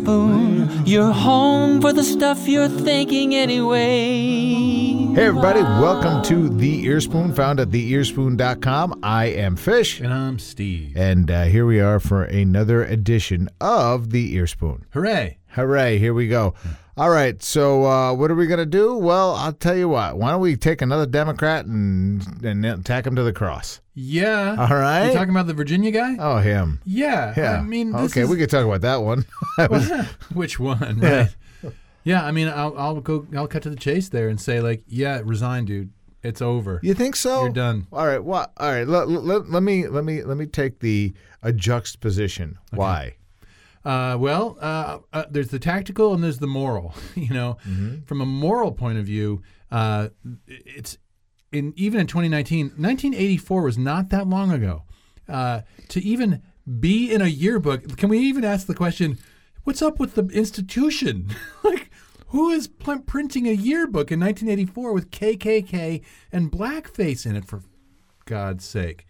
Earspoon, you're home for the stuff you're thinking anyway. Hey everybody, welcome to The Earspoon, found at theearspoon.com. I am Fish. And I'm Steve. And here we are for another edition of The Earspoon. Hooray. Hooray, here we go. All right, so what are we going to do? Well, I'll tell you what. Why don't we take another Democrat and tack him to the cross? Yeah. All right. You talking about the Virginia guy? Oh, him. Yeah. I mean, okay, we could talk about that one. Which one, right? Yeah, I mean, I'll cut to the chase there and say, like, yeah, resign, dude. It's over. You think so? You're done. All right. Well, all right. Let me take a juxtaposition. Okay. Why? There's the tactical and there's the moral, mm-hmm. From a moral point of view, even in 2019, 1984 was not that long ago, to even be in a yearbook. Can we even ask the question, what's up with the institution? Like, who is printing a yearbook in 1984 with KKK and blackface in it, for God's sake?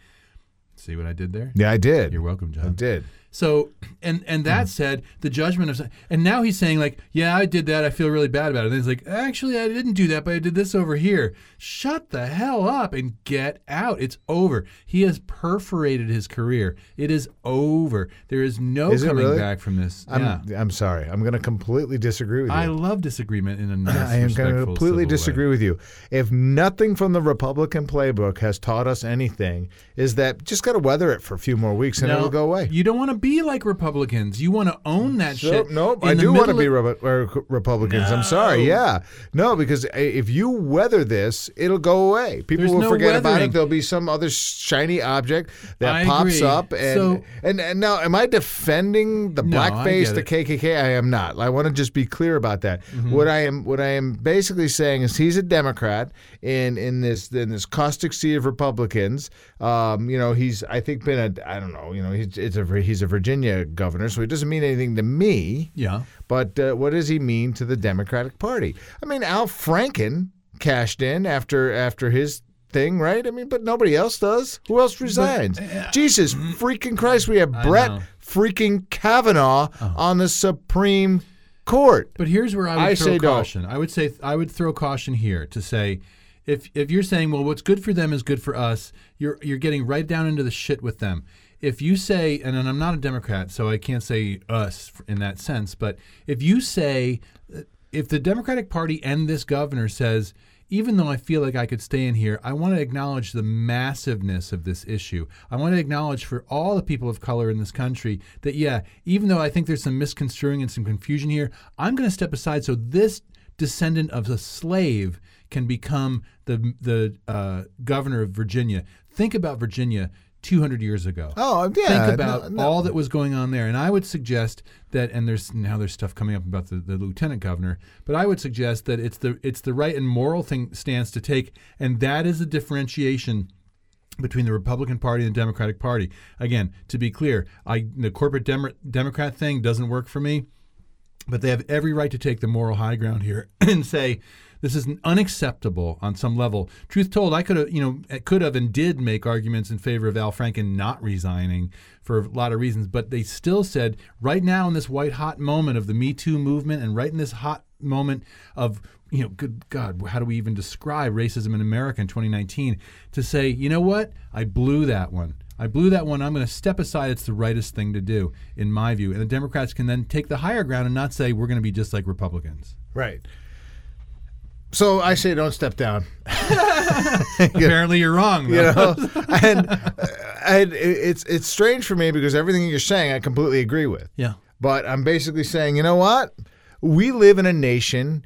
See what I did there? Yeah, I did. You're welcome, John. I did. So, and that said, the judgment of... And now he's saying, like, yeah, I did that. I feel really bad about it. And he's like, actually, I didn't do that, but I did this over here. Shut the hell up and get out. It's over. He has perforated his career. It is over. There is no coming back from this. I'm sorry. I'm going to completely disagree with you. I love disagreement in a nice, respectful, civil way. I am going to completely disagree with you. If nothing from the Republican playbook has taught us anything, is that just got to weather it for a few more weeks and it'll go away. You don't want to be like Republicans. You want to own that shit. Nope, I do want to be Republicans. No. I'm sorry. Yeah. No, because if you weather this, it'll go away. People will forget about it. There'll be some other shiny object that pops up. And now, am I defending the blackface, the KKK? I am not. I want to just be clear about that. Mm-hmm. What I am basically saying is he's a Democrat in this caustic sea of Republicans. He's, I think, been a, I don't know, he's a Virginia governor, so it doesn't mean anything to me. Yeah. But what does he mean to the Democratic Party? I mean, Al Franken cashed in after his thing, right? I mean, but nobody else does. Who else resigns? Jesus freaking Christ, we have Brett freaking Kavanaugh on the Supreme Court. But here's where I would throw caution. I would say I would throw caution here to say, if you're saying, well, what's good for them is good for us, you're getting right down into the shit with them. If you say, and I'm not a Democrat, so I can't say us in that sense, but if you say, if the Democratic Party and this governor says, even though I feel like I could stay in here, I want to acknowledge the massiveness of this issue. I want to acknowledge for all the people of color in this country that, yeah, even though I think there's some misconstruing and some confusion here, I'm going to step aside so this descendant of a slave can become the governor of Virginia. Think about Virginia 200 years ago. Oh, yeah. Think about all that was going on there. And I would suggest that, and there's stuff coming up about the lieutenant governor, but I would suggest that it's the right and moral stance to take, and that is the differentiation between the Republican Party and the Democratic Party. Again, to be clear, the corporate Democrat thing doesn't work for me, but they have every right to take the moral high ground here and say, this is unacceptable on some level. Truth told, I could have, and did make arguments in favor of Al Franken not resigning for a lot of reasons, but they still said, right now in this white hot moment of the Me Too movement, and right in this hot moment of, good God, how do we even describe racism in America in 2019? To say, you know what? I blew that one. I'm going to step aside. It's the rightest thing to do, in my view. And the Democrats can then take the higher ground and not say, we're going to be just like Republicans. Right. So I say don't step down. Apparently you're wrong, though. And it's strange for me because everything you're saying I completely agree with. Yeah. But I'm basically saying, you know what? We live in a nation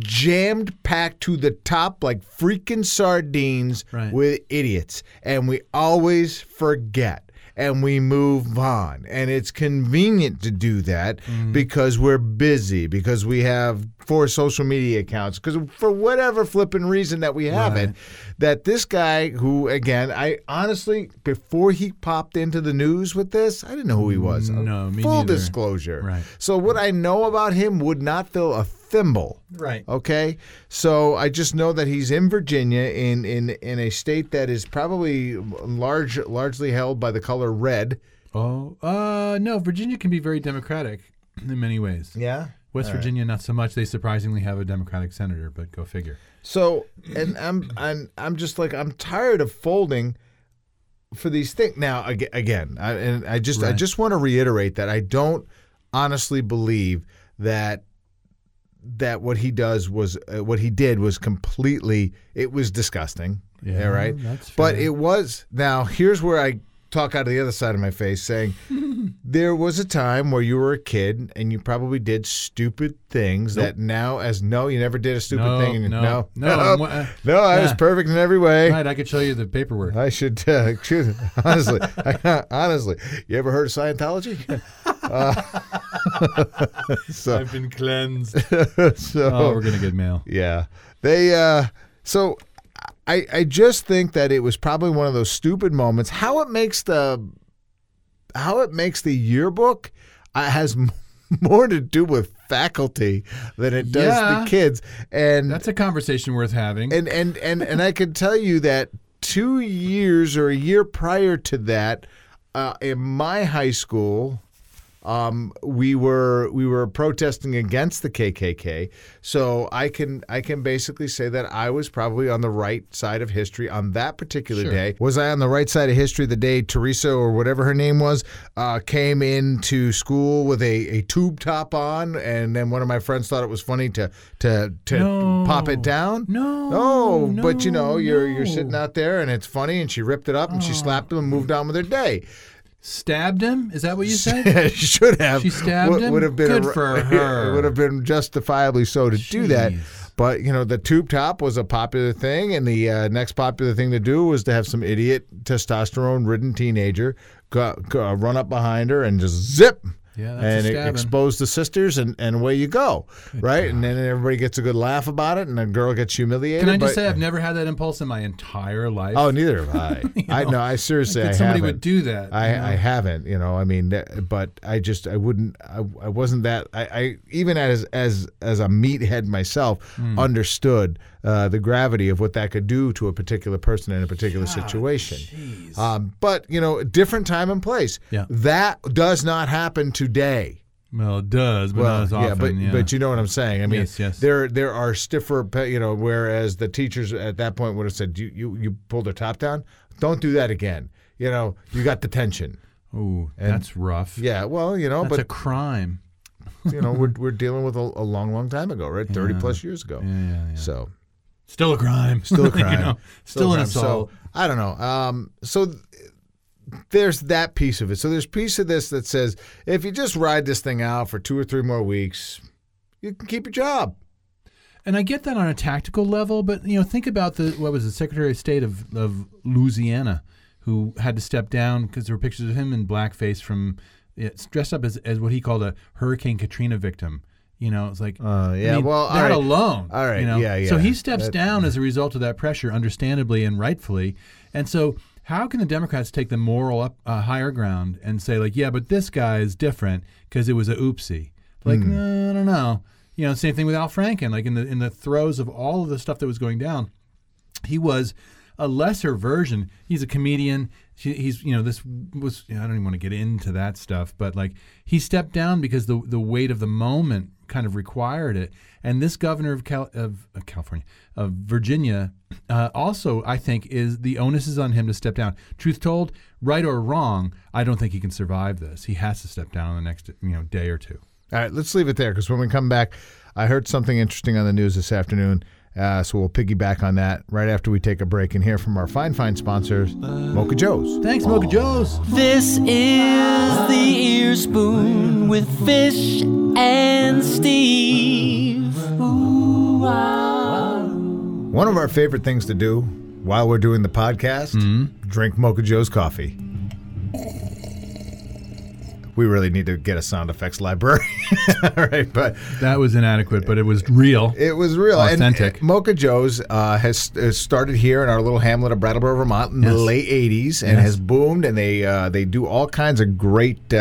jammed packed to the top like freaking sardines with idiots, and we always forget. And we move on. And it's convenient to do that because we're busy, because we have 4 social media accounts, because for whatever flipping reason that we have it, that this guy who, again, I honestly, before he popped into the news with this, I didn't know who he was. No, me neither. Full disclosure. Right. So what I know about him would not fill a thimble. Right. Okay? So I just know that he's in Virginia in a state that is probably largely held by the color red. No, Virginia can be very Democratic. in many ways. Yeah? West Virginia, not so much. They surprisingly have a Democratic senator, but go figure. So, and I'm just like, I'm tired of folding for these things. Now, again, I just want to reiterate that I don't honestly believe that what he does was what he did was completely. It was disgusting. Yeah, right. That's fair. But it was. Now, here's where I talk out of the other side of my face, saying there was a time where you were a kid and you probably did stupid things that now you never did a stupid thing. And I was perfect in every way. Right, I could show you the paperwork. I should, honestly, you ever heard of Scientology? So, I've been cleansed. We're going to get mail. Yeah. They, so I just think that it was probably one of those stupid moments. How it makes the yearbook has more to do with faculty than it does the kids. And that's a conversation worth having. And I can tell you that 2 years or a year prior to that, in my high school, we were protesting against the KKK. So I can basically say that I was probably on the right side of history on that particular day. Was I on the right side of history the day Teresa or whatever her name was came into school with a tube top on, and then one of my friends thought it was funny to pop it down? No, but you know, you're sitting out there and it's funny, and she ripped it up and she slapped him and moved on with her day. Stabbed him? Is that what you said? Should have. She stabbed him? Would have been good for her. It would have been justifiably so to do that. But, you know, the tube top was a popular thing, and the next popular thing to do was to have some idiot testosterone-ridden teenager run up behind her and just zip. Yeah, that's and expose the sisters, and away you go, good right? God. And then everybody gets a good laugh about it, and the girl gets humiliated. Can I just say I've never had that impulse in my entire life? Oh, neither have I. I haven't. Somebody would do that. I haven't, you know. I mean, but I wasn't that. I even as a meathead myself understood the gravity of what that could do to a particular person in a particular situation. But you know, different time and place. Yeah. That does not happen today. Well, it does, but not as often. Yeah, but you know what I'm saying. I mean, yes. There are stiffer, you know, whereas the teachers at that point would have said, you pulled their top down? Don't do that again. You know, you got detention. Ooh, that's rough. Yeah, well, you know. That's a crime. You know, we're dealing with a long, long time ago, right? 30-plus years ago. Yeah. So. Still a crime. Still a crime. You know, still an assault. So, I don't know. There's that piece of it. So there's a piece of this that says, if you just ride this thing out for 2 or 3 more weeks, you can keep your job. And I get that on a tactical level, but you know, think about the Secretary of State of Louisiana, who had to step down because there were pictures of him in blackface dressed up as what he called a Hurricane Katrina victim. You know, it's like, I mean, well, not alone. All right, you know? Yeah. So he steps down as a result of that pressure, understandably and rightfully, and so. How can the Democrats take the moral higher ground and say, like, yeah, but this guy is different because it was a oopsie? Like, I don't know. You know, same thing with Al Franken. Like, in the throes of all of the stuff that was going down, he was a lesser version. He's a comedian. He's, you know, this was, you know, I don't even want to get into that stuff, but, like, he stepped down because the weight of the moment kind of required it. And this governor of Virginia also, I think, is the onus is on him to step down. Truth told, right or wrong, I don't think he can survive this. He has to step down in the next day or two. All right, let's leave it there, because when we come back, I heard something interesting on the news this afternoon, so we'll piggyback on that right after we take a break and hear from our fine sponsors, Mocha Joe's. Thanks, Mocha Joe's. This is the Earspoon with Fish and Steve. Ooh, ah. One of our favorite things to do while we're doing the podcast, drink Mocha Joe's coffee. We really need to get a sound effects library. All right, but that was inadequate, but it was real. It was real. Authentic. And Mocha Joe's has started here in our little hamlet of Brattleboro, Vermont in the late 80s and has boomed, and they do all kinds of great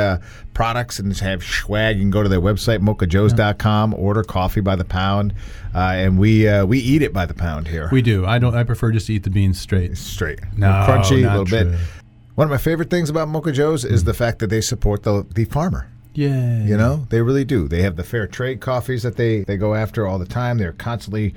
products and have swag. You can go to their website, mochajoes.com, order coffee by the pound, and we eat it by the pound here. We do. I prefer just to eat the beans straight. Straight. No, crunchy, a little bit. One of my favorite things about Mocha Joe's is the fact that they support the farmer. Yeah. You know, they really do. They have the fair trade coffees that they go after all the time. They're constantly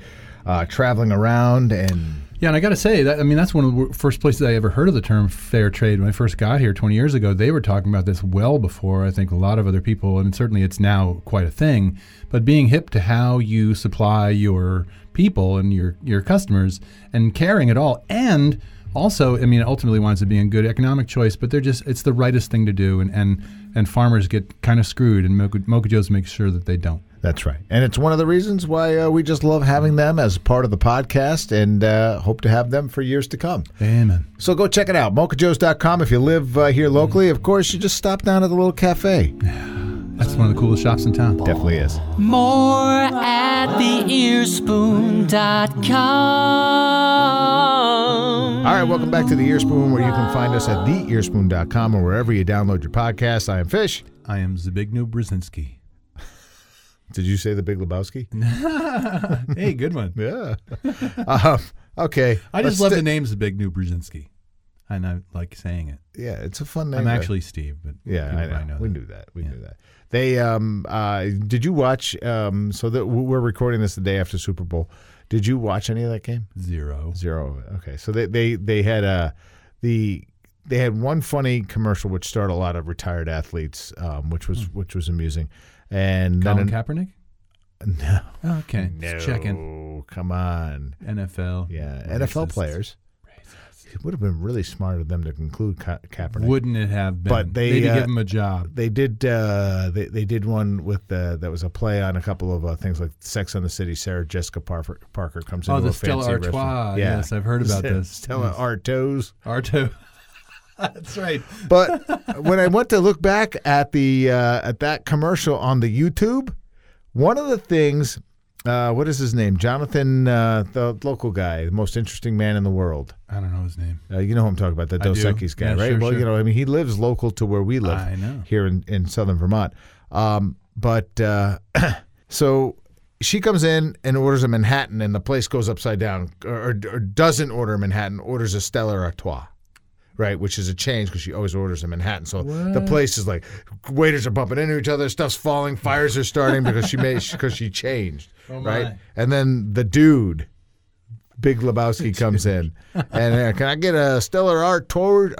traveling around and... Yeah, and I got to say, that, I mean, that's one of the first places I ever heard of the term fair trade. When I first got here 20 years ago, they were talking about this well before, I think, a lot of other people. I mean, certainly it's now quite a thing. But being hip to how you supply your people and your customers and caring at all. And also, I mean, it ultimately winds up being a good economic choice, but they're just, it's the rightest thing to do. And farmers get kind of screwed, and Mocha Joe's makes sure that they don't. That's right. And it's one of the reasons why we just love having them as part of the podcast and hope to have them for years to come. Amen. So go check it out, mochajoes.com. If you live here locally, of course, you just stop down at the little cafe. That's one of the coolest shops in town. Definitely is. More at theearspoon.com. All right, welcome back to The Earspoon, where you can find us at theearspoon.com or wherever you download your podcast. I am Fish. I am Zbigniew Brzezinski. Did you say The Big Lebowski? Hey, good one. Yeah. Okay. I just love the names of Zbigniew Brzezinski, and I like saying it. Yeah, it's a fun name. I'm actually Steve, but yeah, I know. We knew that. They did you watch? So that we're recording this the day after Super Bowl. Did you watch any of that game? Zero. Okay. So they had they had one funny commercial which starred a lot of retired athletes, which was amusing. And Colin Kaepernick? No. Oh, okay. No. Just checking. Come on. NFL. Yeah. Racists. NFL players. Racists. It would have been really smart of them to include Kaepernick. Wouldn't it have been? But they did give him a job. They did. They did one with that was a play on a couple of things like Sex and the City. Sarah Jessica Parker comes into a fancy Stella Artois. Restaurant. Yeah. Yes, I've heard about this. Stella Artois. Artois. That's right. But when I went to look back at the at that commercial on the YouTube, one of the things, what is his name? Jonathan, the local guy, the most interesting man in the world. I don't know his name. You know who I'm talking about, the Dos Equis guy, right? Sure, well, sure. You know, I mean, he lives local to where we live. I know. Here in southern Vermont. So she comes in and orders a Manhattan, and the place goes upside down, or doesn't order a Manhattan, orders a Stella Artois. Right, which is a change because she always orders a Manhattan. So what? The place is like, waiters are bumping into each other, stuff's falling, fires are starting because she changed, oh right? And then the dude, Big Lebowski, comes in, and can I get a Stella Artois?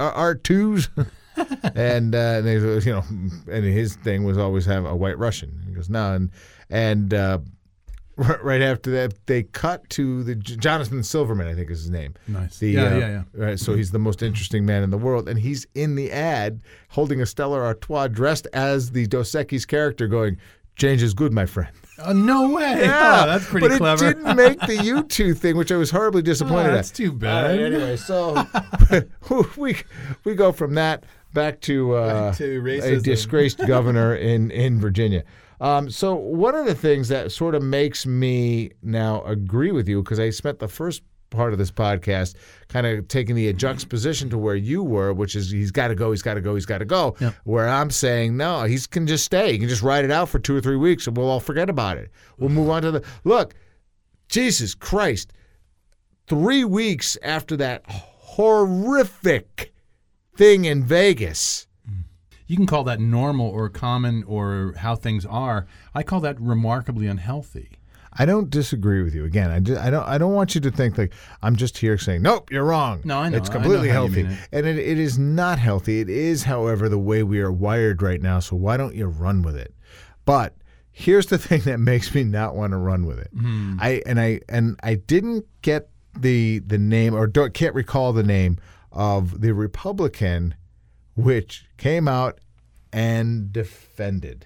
And they, you know, and his thing was always have a White Russian. He goes no, and right after that, they cut to the Jonathan Silverman, I think is his name. Nice. Yeah. Right, so he's the most interesting man in the world, and he's in the ad holding a Stella Artois, dressed as the Dos Equis character, going, "Change is good, my friend." Oh, no way! Yeah, oh, that's pretty clever. But it didn't make the U2 thing, which I was horribly disappointed. Oh, that's too bad. Anyway, so we go from that back to racism. A disgraced governor in Virginia. So one of the things that sort of makes me now agree with you, because I spent the first part of this podcast kind of taking the juxtaposition to where you were, which is he's got to go, yep. Where I'm saying, no, he can just stay. He can just ride it out for 2 or 3 weeks and we'll all forget about it. We'll move on to look, Jesus Christ, 3 weeks after that horrific thing in Vegas. You can call that normal or common or how things are. I call that remarkably unhealthy. I don't disagree with you. Again, I don't want you to think like I'm just here saying, nope, you're wrong. No, I know. It's completely healthy. And it is not healthy. It is, however, the way we are wired right now, so why don't you run with it? But here's the thing that makes me not want to run with it. Mm. I didn't get the name or can't recall the name of the Republican which came out and defended.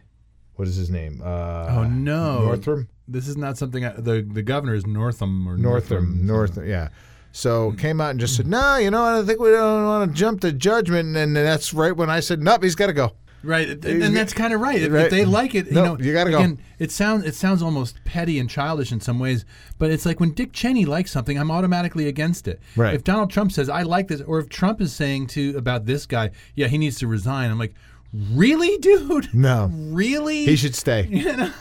What is his name? Oh, no. Northam? This is not something the governor is Northam. Or Northam, yeah. So came out and just said, no, you know, I think we don't want to jump to judgment. And that's right when I said, nope, he's got to go. Right, and that's kind of right. If they like it, you got to go. It sounds almost petty and childish in some ways, but it's like when Dick Cheney likes something, I'm automatically against it. Right. If Donald Trump says I like this, or if Trump is saying about this guy, yeah, he needs to resign. I'm like, really, dude? No, really? He should stay. You know?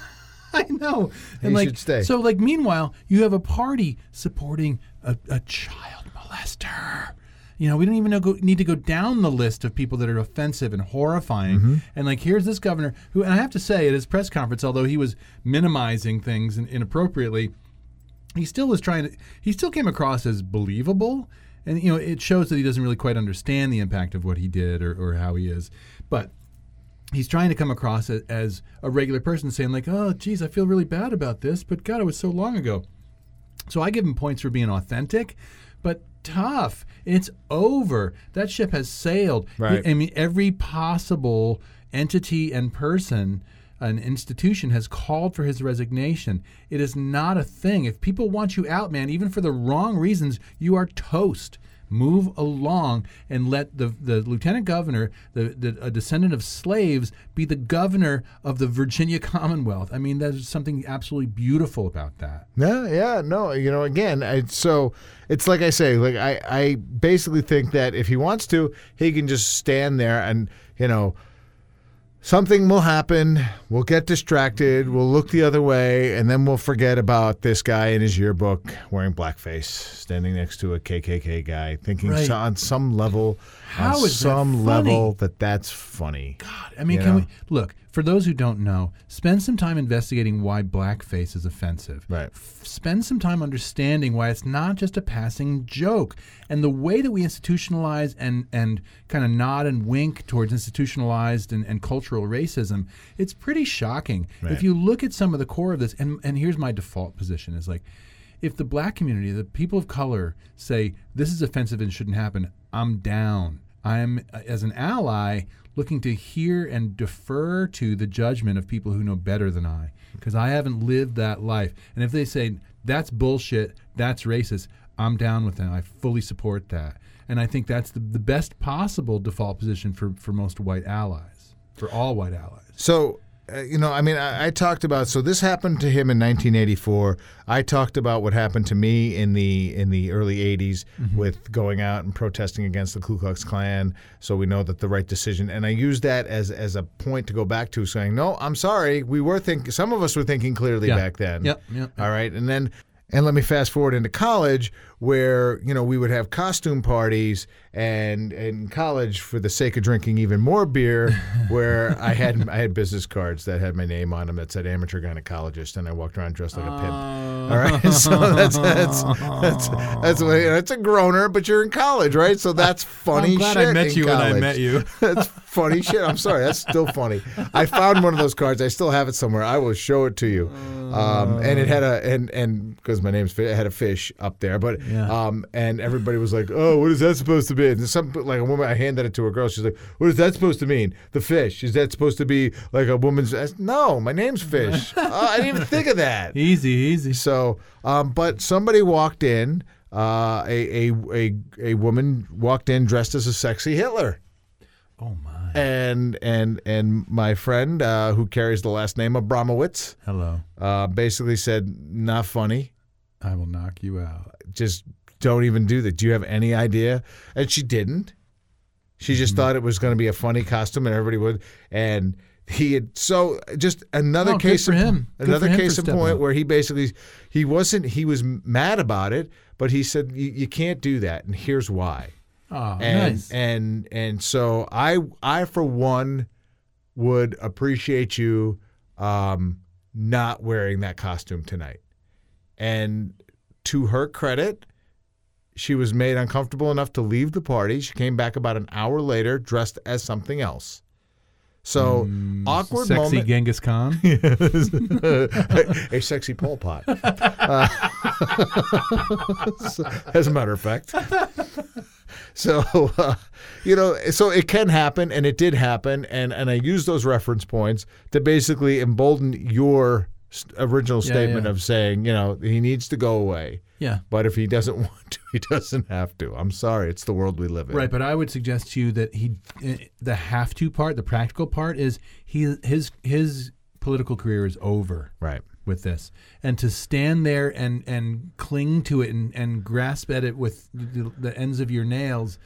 I know. And he should stay. So, meanwhile, you have a party supporting a child molester. You know, we don't even need to go down the list of people that are offensive and horrifying. Mm-hmm. And, like, here's this governor who, and I have to say, at his press conference, although he was minimizing things inappropriately, he still was trying to, he still came across as believable. And, you know, it shows that he doesn't really quite understand the impact of what he did or how he is. But he's trying to come across as a regular person saying, like, oh, geez, I feel really bad about this, but God, it was so long ago. So I give him points for being authentic, but tough. It's over. That ship has sailed. Right. I mean, every possible entity and person, an institution, has called for his resignation. It is not a thing. If people want you out, man, even for the wrong reasons, you are toast. Move along and let the lieutenant governor, a descendant of slaves, be the governor of the Virginia Commonwealth. I mean, there's something absolutely beautiful about that. Yeah, no. You know, again, so it's like I say, like I basically think that if he wants to, he can just stand there and, you know, something will happen, we'll get distracted, we'll look the other way, and then we'll forget about this guy in his yearbook wearing blackface, standing next to a KKK guy, thinking right. On some level, that's funny. God, I mean, we look, for those who don't know, spend some time investigating why blackface is offensive. Right. Spend some time understanding why it's not just a passing joke. And the way that we institutionalize and kind of nod and wink towards institutionalized and cultural racism, it's pretty shocking. Right. If you look at some of the core of this, and here's my default position is like, if the black community, the people of color say, this is offensive and shouldn't happen, I'm down. I'm, as an ally, looking to hear and defer to the judgment of people who know better than I, because I haven't lived that life. And if they say, that's bullshit, that's racist, I'm down with them. I fully support that. And I think that's the best possible default position for most white allies, for all white allies. So... you know, I mean, I talked about, so this happened to him in 1984. I talked about what happened to me in the early 80s mm-hmm. with going out and protesting against the Ku Klux Klan. So we know that the right decision. And I used that as a point to go back to saying, no, I'm sorry. We were thinking, some of us were thinking clearly back then. Yep. All right. And then, and let me fast forward into college where, you know, we would have costume parties and in college for the sake of drinking even more beer where I had business cards that had my name on them that said amateur gynecologist and I walked around dressed like a pimp. All right. So that's what, you know, it's a groaner, but you're in college, right? So that's funny shit. I'm glad I met you college. When I met you. That's funny shit. I'm sorry. That's still funny. I found one of those cards. I still have it somewhere. I will show it to you. And it had because my name's I had a fish up there, but and everybody was like, "Oh, what is that supposed to be?" And some like a woman, I handed it to a girl. She's like, "What is that supposed to mean? The fish? Is that supposed to be like a woman's?" No, my name's Fish. I didn't even think of that. Easy. So, but somebody walked in. A woman walked in dressed as a sexy Hitler. Oh my! And my friend who carries the last name Abramowitz. Hello. Basically said, "Not funny. I will knock you out. Just don't even do that. Do you have any idea?" And she didn't. She just thought it was going to be a funny costume, and everybody would. And he had just another case of him. Another case in point where he basically he was mad about it, but he said you can't do that, and here's why. Oh, and, nice. And so I for one would appreciate you not wearing that costume tonight. And to her credit, she was made uncomfortable enough to leave the party. She came back about an hour later dressed as something else. So awkward sexy moment. Sexy Genghis Khan. A sexy Pol Pot. As a matter of fact. So, you know, so it can happen, and it did happen, and I use those reference points to basically embolden your original statement of saying, you know, he needs to go away. Yeah. But if he doesn't want to, he doesn't have to. I'm sorry. It's the world we live in. Right, but I would suggest to you that the have to part, the practical part, is his political career is over. Right. With this, and to stand there and cling to it and grasp at it with the ends of your nails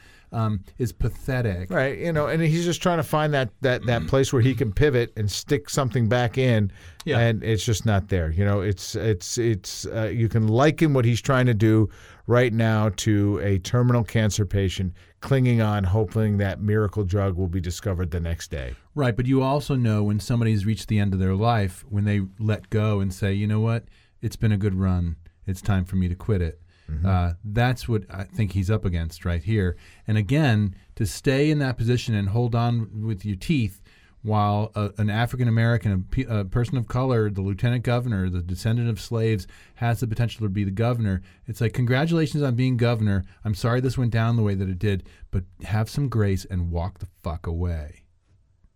is pathetic. Right, you know, and he's just trying to find that place where he can pivot and stick something back in, and it's just not there. You know, it's you can liken what he's trying to do right now to a terminal cancer patient clinging on, hoping that miracle drug will be discovered the next day. Right, but you also know when somebody's reached the end of their life, when they let go and say, you know what, it's been a good run, it's time for me to quit it. Mm-hmm. That's what I think he's up against right here. And again, to stay in that position and hold on with your teeth while an African-American, a person of color, the lieutenant governor, the descendant of slaves, has the potential to be the governor, it's like, congratulations on being governor. I'm sorry this went down the way that it did, but have some grace and walk the fuck away.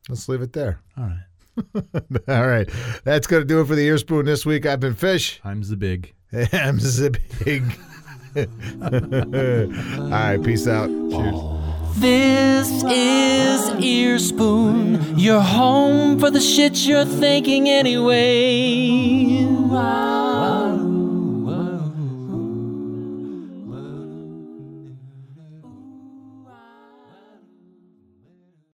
Let's leave it there. All right. All right. That's going to do it for the Earspoon this week. I've been Fish. I'm Zbig. I'm Zbig. All right. Peace out. Cheers. Aww. This is Earspoon, your home for the shit you're thinking anyway.